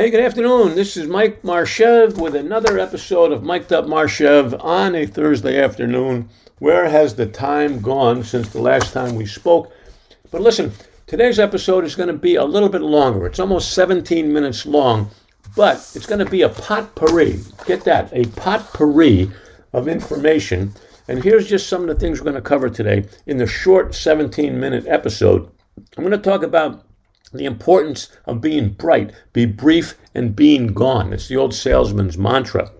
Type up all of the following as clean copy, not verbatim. Hey, good afternoon. This is Mic'd Up Marchev with another episode of Mic'd Up Marchev on a Thursday afternoon. Where has the time gone since the last time we spoke? But listen, today's episode is going to be a little bit longer. It's almost 17 minutes long, but it's going to be a potpourri. Get that, a potpourri of information. And here's just some of the things we're going to cover today in the short 17-minute episode. I'm going to talk about the importance of being bright, be brief, and being gone. It's the old salesman's mantra.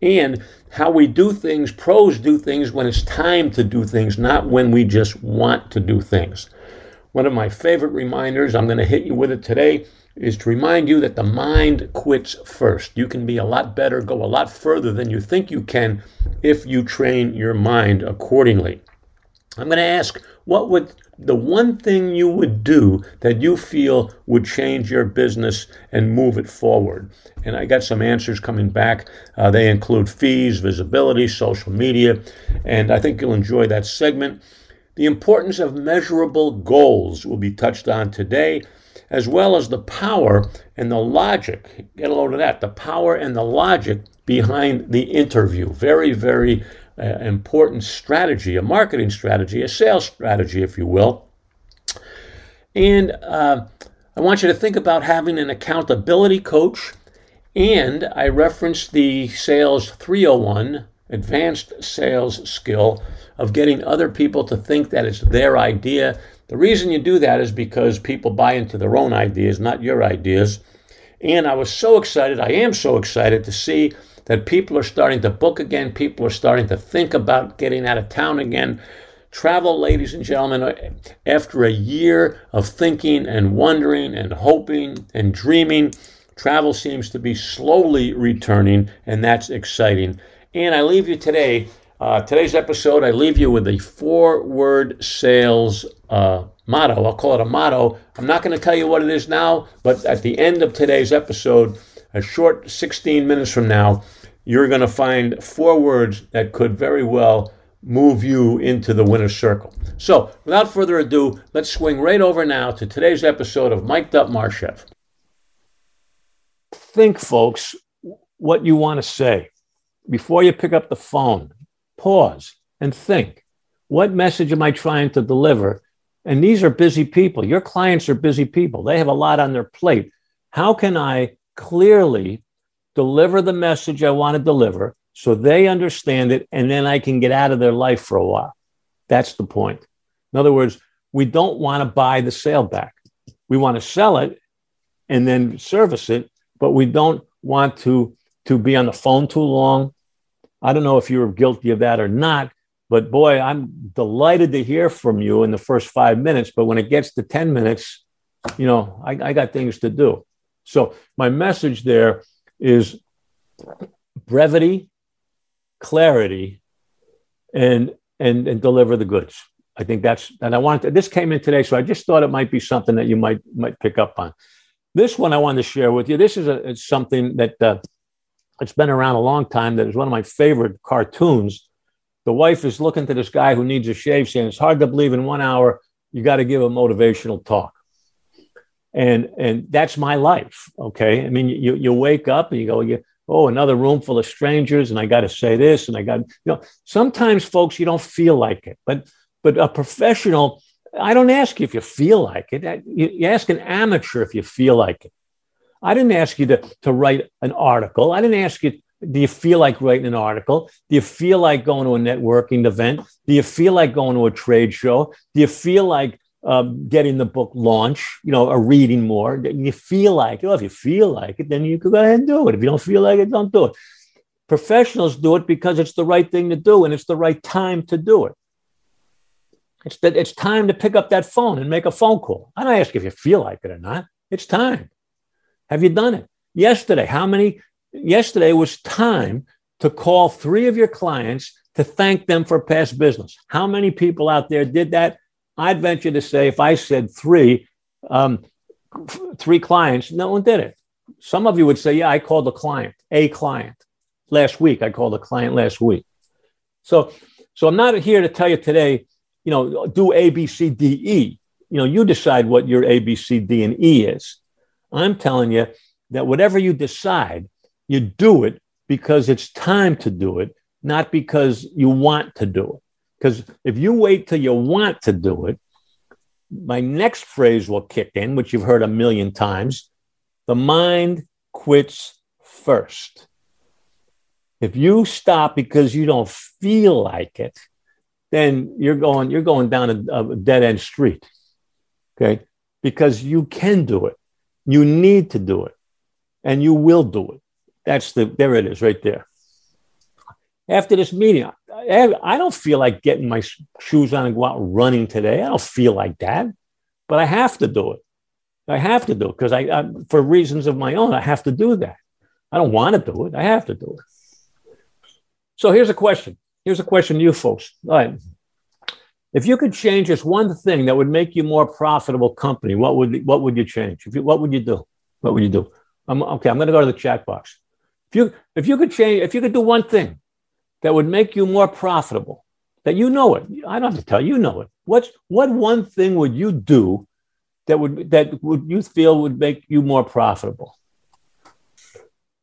And how we do things, pros do things when it's time to do things, not when we just want to do things. One of my favorite reminders, I'm going to hit you with it today, is to remind you that the mind quits first. You can be a lot better, go a lot further than you think you can if you train your mind accordingly. I'm going to ask, what would the one thing you would do that you feel would change your business and move it forward? And I got some answers coming back. They include fees, visibility, social media, and I think you'll enjoy that segment. The importance of measurable goals will be touched on today, as well as the power and the logic. Get a load of that. The power and the logic behind the interview. Very, very important strategy, a marketing strategy, a sales strategy, if you will. And I want you to think about having an accountability coach. And I referenced the Sales 301, advanced sales skill of getting other people to think that it's their idea. The reason you do that is because people buy into their own ideas, not your ideas. And I was so excited, I am so excited to see that people are starting to book again. People are starting to think about getting out of town again. Travel, ladies and gentlemen, after a year of thinking and wondering and hoping and dreaming, travel seems to be slowly returning, and that's exciting. And I leave you today, today's episode, I leave you with a four-word sales motto. I'll call it a motto. I'm not going to tell you what it is now, but at the end of today's episode, a short 16 minutes from now, you're going to find four words that could very well move you into the winner's circle. So without further ado, let's swing right over now to today's episode of Mic'd Up Marchev. Think, folks, what you want to say. Before you pick up the phone, pause and think. What message am I trying to deliver? And these are busy people. Your clients are busy people. They have a lot on their plate. How can I clearly deliver the message I want to deliver so they understand it, and then I can get out of their life for a while? That's the point. In other words, we don't want to buy the sale back. We want to sell it and then service it, but we don't want to be on the phone too long. I don't know if you were guilty of that or not, but boy, I'm delighted to hear from you in the first 5 minutes. But when it gets to 10 minutes, you know, I got things to do. So my message there is brevity, clarity, and deliver the goods. I think that's, and I wanted to, this came in today, so I just thought it might be something that you might pick up on. This one I wanted to share with you. This is it's something that it's been around a long time. That is one of my favorite cartoons. The wife is looking to this guy who needs a shave, saying, "It's hard to believe in 1 hour you got to give a motivational talk." And that's my life, okay? I mean, you wake up and you go, oh, another room full of strangers, and I got to say this, and I got, you know, sometimes, folks, you don't feel like it. But a professional, I don't ask you if you feel like it. You ask an amateur if you feel like it. I didn't ask you to write an article. I didn't ask you, do you feel like writing an article? Do you feel like going to a networking event? Do you feel like going to a trade show? Do you feel like getting the book launch, you know, or reading more? You feel like it. Well, if you feel like it, then you can go ahead and do it. If you don't feel like it, don't do it. Professionals do it because it's the right thing to do and it's the right time to do it. It's time to pick up that phone and make a phone call. I don't ask if you feel like it or not. It's time. Have you done it? Yesterday, how many? Yesterday was time to call three of your clients to thank them for past business. How many people out there did that? I'd venture to say, if I said three clients, no one did it. Some of you would say, yeah, I called a client last week. I called a client last week. So I'm not here to tell you today, you know, do A, B, C, D, E. You know, you decide what your A, B, C, D, and E is. I'm telling you, that whatever you decide, you do it because it's time to do it, not because you want to do it. Because if you wait till you want to do it, my next phrase will kick in, which you've heard a million times. The mind quits first. If you stop because you don't feel like it, then you're going down a dead-end street, okay? Because you can do it. You need to do it, and you will do it. There it is right there. After this meeting, I don't feel like getting my shoes on and go out running today. I don't feel like that, but I have to do it. I have to do it because I for reasons of my own, I have to do that. I don't want to do it. I have to do it. So here's a question. Here's a question to you folks. All right. If you could change just one thing that would make you a more profitable company, what would you change? What would you do? What would you do? I'm going to go to the chat box. If you could do one thing that would make you more profitable, that you know it. I don't have to tell you, you know it. What one thing would you do that would you feel would make you more profitable?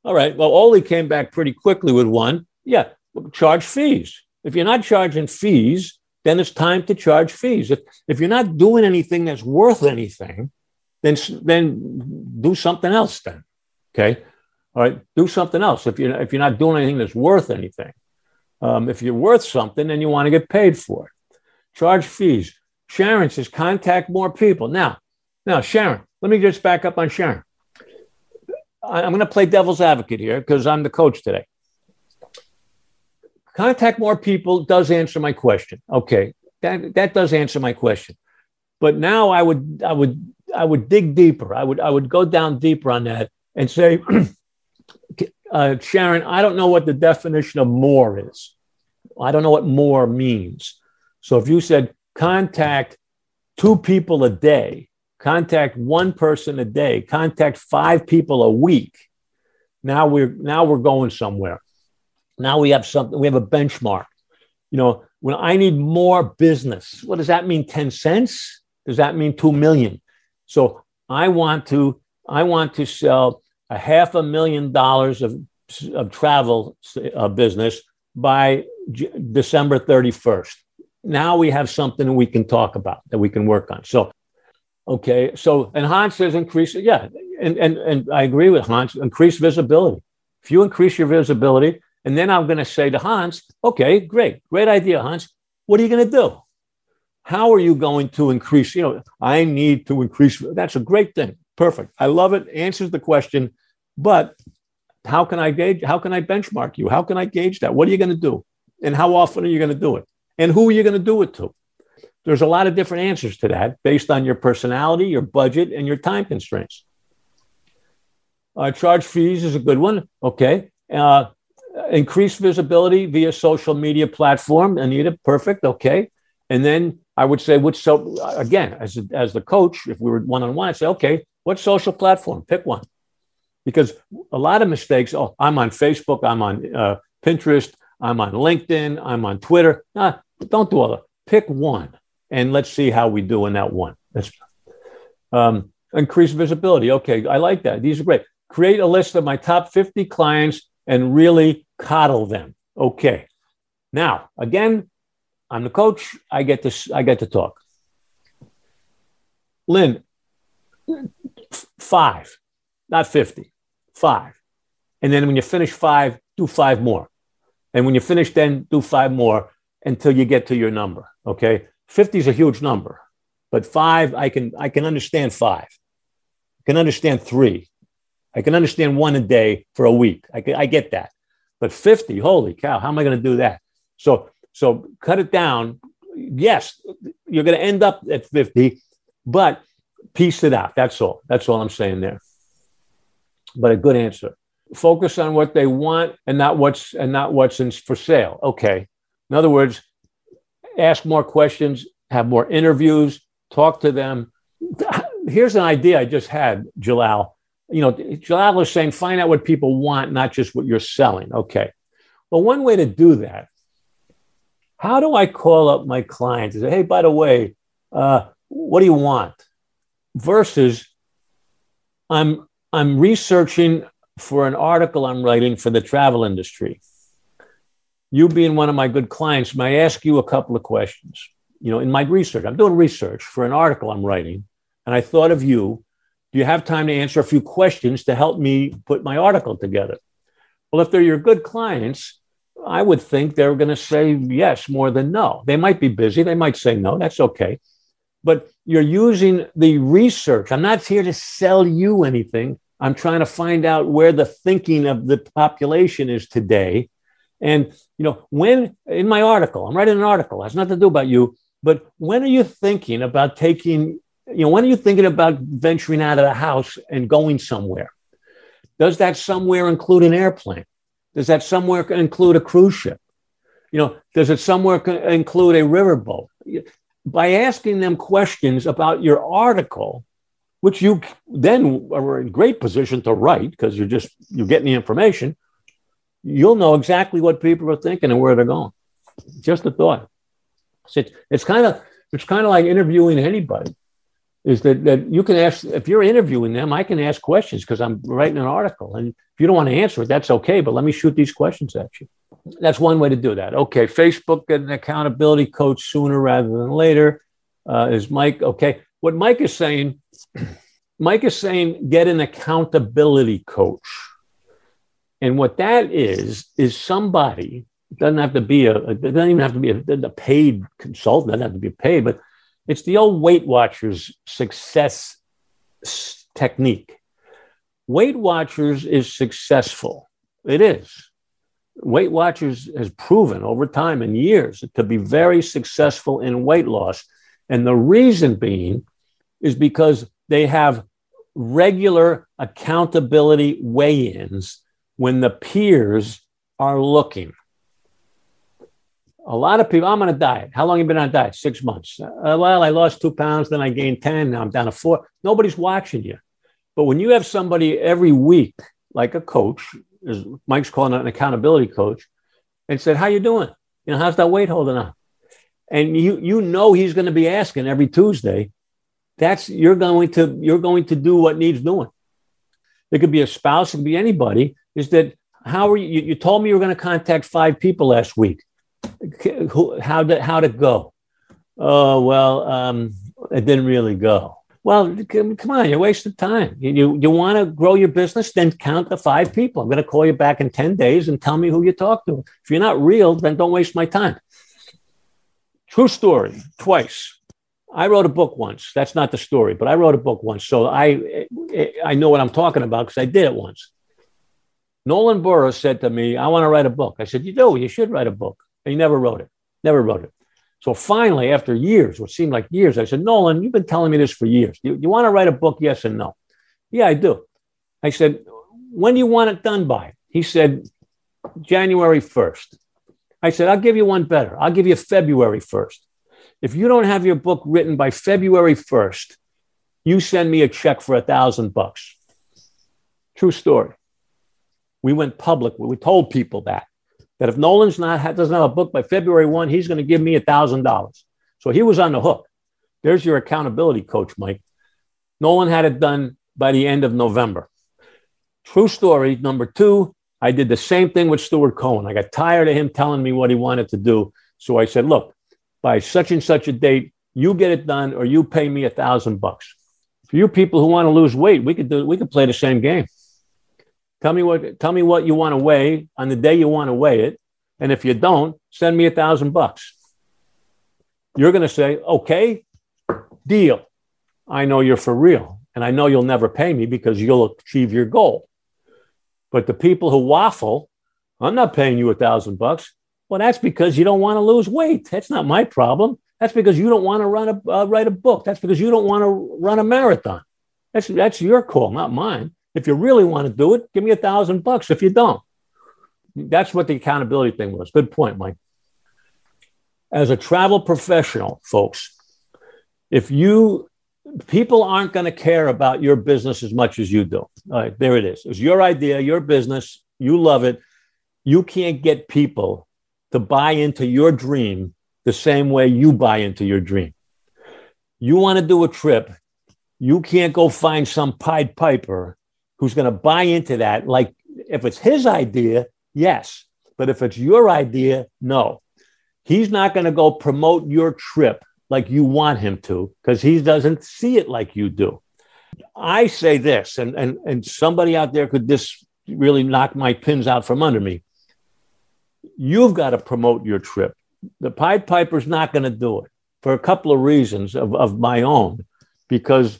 All right. Well, Oli came back pretty quickly with one. Yeah, charge fees. If you're not charging fees, then it's time to charge fees. If you're not doing anything that's worth anything, then do something else. Then, okay. All right, do something else. If you're not doing anything that's worth anything. If you're worth something, then you want to get paid for it. Charge fees. Sharon says, contact more people. Now, Sharon, let me just back up on Sharon. I'm going to play devil's advocate here because I'm the coach today. Contact more people does answer my question. Okay, that does answer my question. But now I would dig deeper. I would go down deeper on that and say, Sharon, I don't know what the definition of more is. I don't know what more means. So if you said contact 2 people a day, contact 1 person a day, contact 5 people a week, now we're going somewhere. Now we have something. We have a benchmark. You know, when I need more business, what does that mean? 10 cents? Does that mean 2 million? So I want to sell a $500,000 of travel business by December 31st. Now we have something we can talk about that we can work on. So, okay. So, and Hans says increase. Yeah. And I agree with Hans, increase visibility. If you increase your visibility, and then I'm going to say to Hans, okay, great idea, Hans. What are you going to do? How are you going to increase? You know, I need to increase. That's a great thing. Perfect. I love it. Answers the question. But how can I gauge? How can I benchmark you? How can I gauge that? What are you going to do? And how often are you going to do it? And who are you going to do it to? There's a lot of different answers to that based on your personality, your budget, and your time constraints. Charge fees is a good one. Okay. Increase visibility via social media platform. Anita, perfect. Okay. And then I would say, so again, as the coach, if we were one-on-one, I'd say, okay, what social platform? Pick one. Because a lot of mistakes, oh, I'm on Facebook, I'm on Pinterest, I'm on LinkedIn, I'm on Twitter. Nah, don't do all that. Pick one, and let's see how we do in that one. Increase visibility. Okay, I like that. These are great. Create a list of my top 50 clients and really coddle them. Okay. Now, again, I'm the coach. I get to talk. Lynn, 5, not 50, 5. And then when you finish 5, do 5 more. And when you finish, then do 5 more until you get to your number. Okay. 50 is a huge number, but 5, I can understand 5. I can understand 3. I can understand 1 a day for a week. I get that. But 50, holy cow, how am I going to do that? So cut it down. Yes, you're going to end up at 50, but piece it out. That's all. That's all I'm saying there. But a good answer. Focus on what they want and not what's for sale. Okay. In other words, ask more questions, have more interviews, talk to them. Here's an idea I just had, Jalal. You know, Jalal was saying, find out what people want, not just what you're selling. Okay. Well, one way to do that, how do I call up my clients and say, hey, by the way, what do you want? Versus I'm I'm researching for an article I'm writing for the travel industry. You being one of my good clients, may I ask you a couple of questions? You know, in my research, I'm doing research for an article I'm writing, and I thought of you. Do you have time to answer a few questions to help me put my article together? Well, if they're your good clients, I would think they're going to say yes more than no. They might be busy. They might say no. That's okay. But you're using the research. I'm not here to sell you anything. I'm trying to find out where the thinking of the population is today. And, you know, when in my article, I'm writing an article. It has nothing to do about you. But when are you thinking about taking, you know, when are you thinking about venturing out of the house and going somewhere? Does that somewhere include an airplane? Does that somewhere include a cruise ship? You know, does it somewhere include a riverboat? By asking them questions about your article, which you then are in great position to write because you're getting the information, you'll know exactly what people are thinking and where they're going. Just a thought. So it's kind of like interviewing anybody. Is that you can ask, if you're interviewing them, I can ask questions because I'm writing an article. And if you don't want to answer it, that's okay, but let me shoot these questions at you. That's one way to do that. Okay, Facebook, get an accountability coach sooner rather than later. Is Mike, okay. What Mike is saying, get an accountability coach. And what that is somebody, it doesn't even have to be a paid consultant, doesn't have to be paid, but it's the old Weight Watchers success technique. Weight Watchers is successful. It is. Weight Watchers has proven over time and years to be very successful in weight loss. And the reason being is because they have regular accountability weigh-ins when the peers are looking. A lot of people, I'm on a diet. How long have you been on a diet? 6 months. Well, I lost 2 pounds, then I gained 10, now I'm down to 4. Nobody's watching you. But when you have somebody every week, like a coach, as Mike's calling it, an accountability coach, and said, how you doing? You know, how's that weight holding on? And you know he's going to be asking every Tuesday. You're going to do what needs doing. It could be a spouse, it could be anybody. Is that how are you? You told me you were going to contact 5 people last week. How'd it go? Oh, well, it didn't really go. Well, come on, you're wasting time. You want to grow your business, then count the 5 people. I'm going to call you back in 10 days and tell me who you talked to. If you're not real, then don't waste my time. True story, twice. I wrote a book once. That's not the story, but I wrote a book once. So I know what I'm talking about because I did it once. Nolan Burroughs said to me, I want to write a book. I said, you do, you should write a book. And he never wrote it. So finally, after years, what seemed like years, I said, Nolan, you've been telling me this for years. You want to write a book, yes and no? Yeah, I do. I said, when do you want it done by? He said, January 1st. I said, I'll give you one better. I'll give you February 1st. If you don't have your book written by February 1st, you send me a check for $1,000. True story. We went public. We told people that if Nolan's doesn't have a book by February 1, he's going to give me $1,000. So he was on the hook. There's your accountability coach, Mike. Nolan had it done by the end of November. True story, number 2, I did the same thing with Stuart Cohen. I got tired of him telling me what he wanted to do. So I said, look, by such and such a date, you get it done or you pay me $1,000. For you people who want to lose weight, we could play the same game. Tell me what you want to weigh on the day you want to weigh it. And if you don't, send me $1,000. You're going to say, okay, deal. I know you're for real. And I know you'll never pay me because you'll achieve your goal. But the people who waffle, I'm not paying you $1,000. Well, that's because you don't want to lose weight. That's not my problem. That's because you don't want to write a book. That's because you don't want to run a marathon. That's your call, not mine. If you really want to do it, give me $1,000. If you don't, that's what the accountability thing was. Good point, Mike. As a travel professional, folks, people aren't going to care about your business as much as you do. All right, there it is. It's your idea, your business. You love it. You can't get people to buy into your dream the same way you buy into your dream. You want to do a trip. You can't go find some Pied Piper who's going to buy into that. Like if it's his idea, yes. But if it's your idea, no. He's not going to go promote your trip like you want him to, because he doesn't see it like you do. I say this, and somebody out there could just really knock my pins out from under me. You've got to promote your trip. The Pied Piper's not going to do it for a couple of reasons of my own, because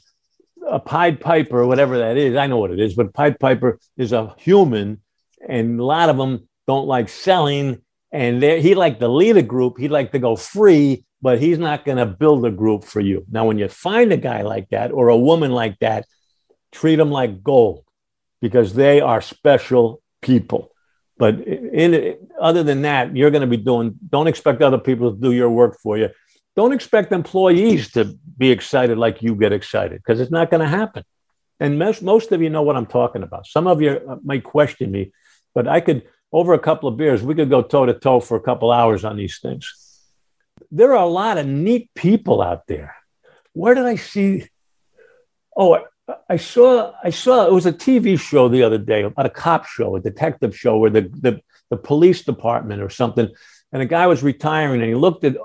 a Pied Piper, whatever that is, I know what it is, but Pied Piper is a human, and a lot of them don't like selling. And he liked to lead a group. He'd like to go free, but he's not going to build a group for you. Now, when you find a guy like that or a woman like that, treat them like gold, because they are special people. But other than that, you're going to be doing, don't expect other people to do your work for you. Don't expect employees to be excited like you get excited, because it's not going to happen. And most of you know what I'm talking about. Some of you might question me, but I could, over a couple of beers, we could go toe-to-toe for a couple hours on these things. There are a lot of neat people out there. Where did I see? Oh, I saw it was a TV show the other day, about a cop show, a detective show, where the police department or something, and a guy was retiring, and he looked at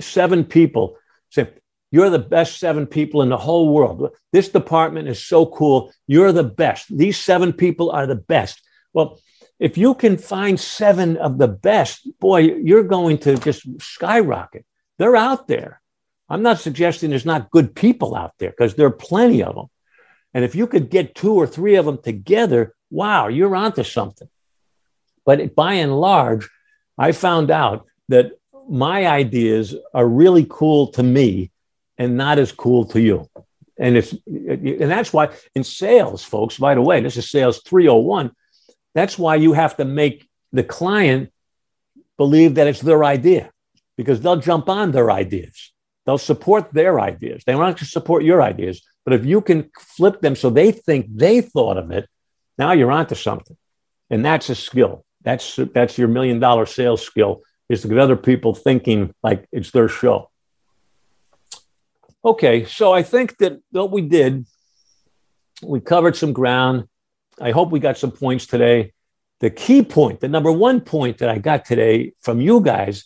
7 people, said, "You're the best 7 people in the whole world. This department is so cool. You're the best. These 7 people are the best." Well, if you can find 7 of the best, boy, you're going to just skyrocket. They're out there. I'm not suggesting there's not good people out there, because there are plenty of them. And if you could get 2 or 3 of them together, wow, you're onto something. But by and large, I found out that my ideas are really cool to me and not as cool to you. And that's why in sales, folks, by the way, this is Sales 301. That's why you have to make the client believe that it's their idea, because they'll jump on their ideas. They'll support their ideas. They won't support your ideas. But if you can flip them so they think they thought of it, now you're onto something. And that's a skill. That's your $1 million sales skill, is to get other people thinking like it's their show. Okay, so I think that what we did, we covered some ground. I hope we got some points today. The key point, the number one point that I got today from you guys,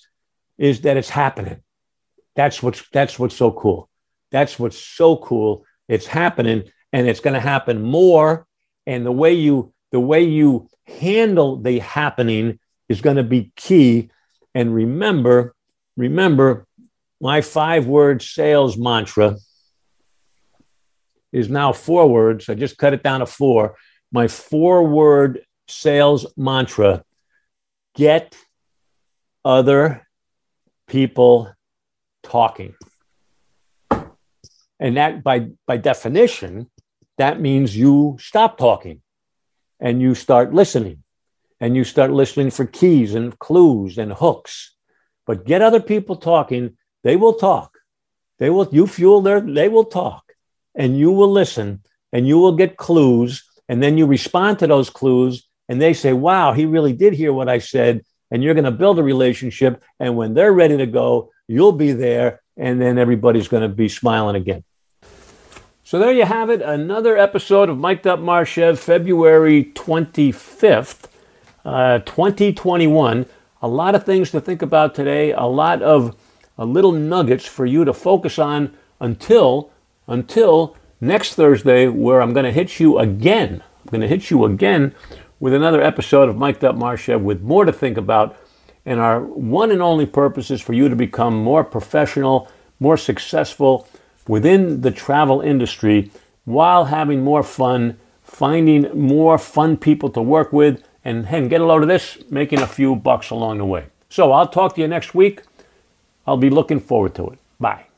is that it's happening. That's what's so cool. That's what's so cool. It's happening, and it's going to happen more. And the way you handle the happening is going to be key. And remember, my 5-word sales mantra is now 4 words. I just cut it down to 4. My 4-word sales mantra: get other people talking. And that, by definition, that means you stop talking and you start listening. And you start listening for keys and clues and hooks. But get other people talking. They will talk. They will talk. And you will listen. And you will get clues. And then you respond to those clues, and they say, wow, he really did hear what I said. And you're going to build a relationship. And when they're ready to go, you'll be there. And then everybody's going to be smiling again. So there you have it. Another episode of Mic'd Up Marchev, February 25th, 2021. A lot of things to think about today. A lot of little nuggets for you to focus on until next Thursday, where I'm going to hit you again. I'm going to hit you again with another episode of Mic'd Up Marchev, with more to think about. And our one and only purpose is for you to become more professional, more successful within the travel industry, while having more fun, finding more fun people to work with, and get a load of this, making a few bucks along the way. So I'll talk to you next week. I'll be looking forward to it. Bye.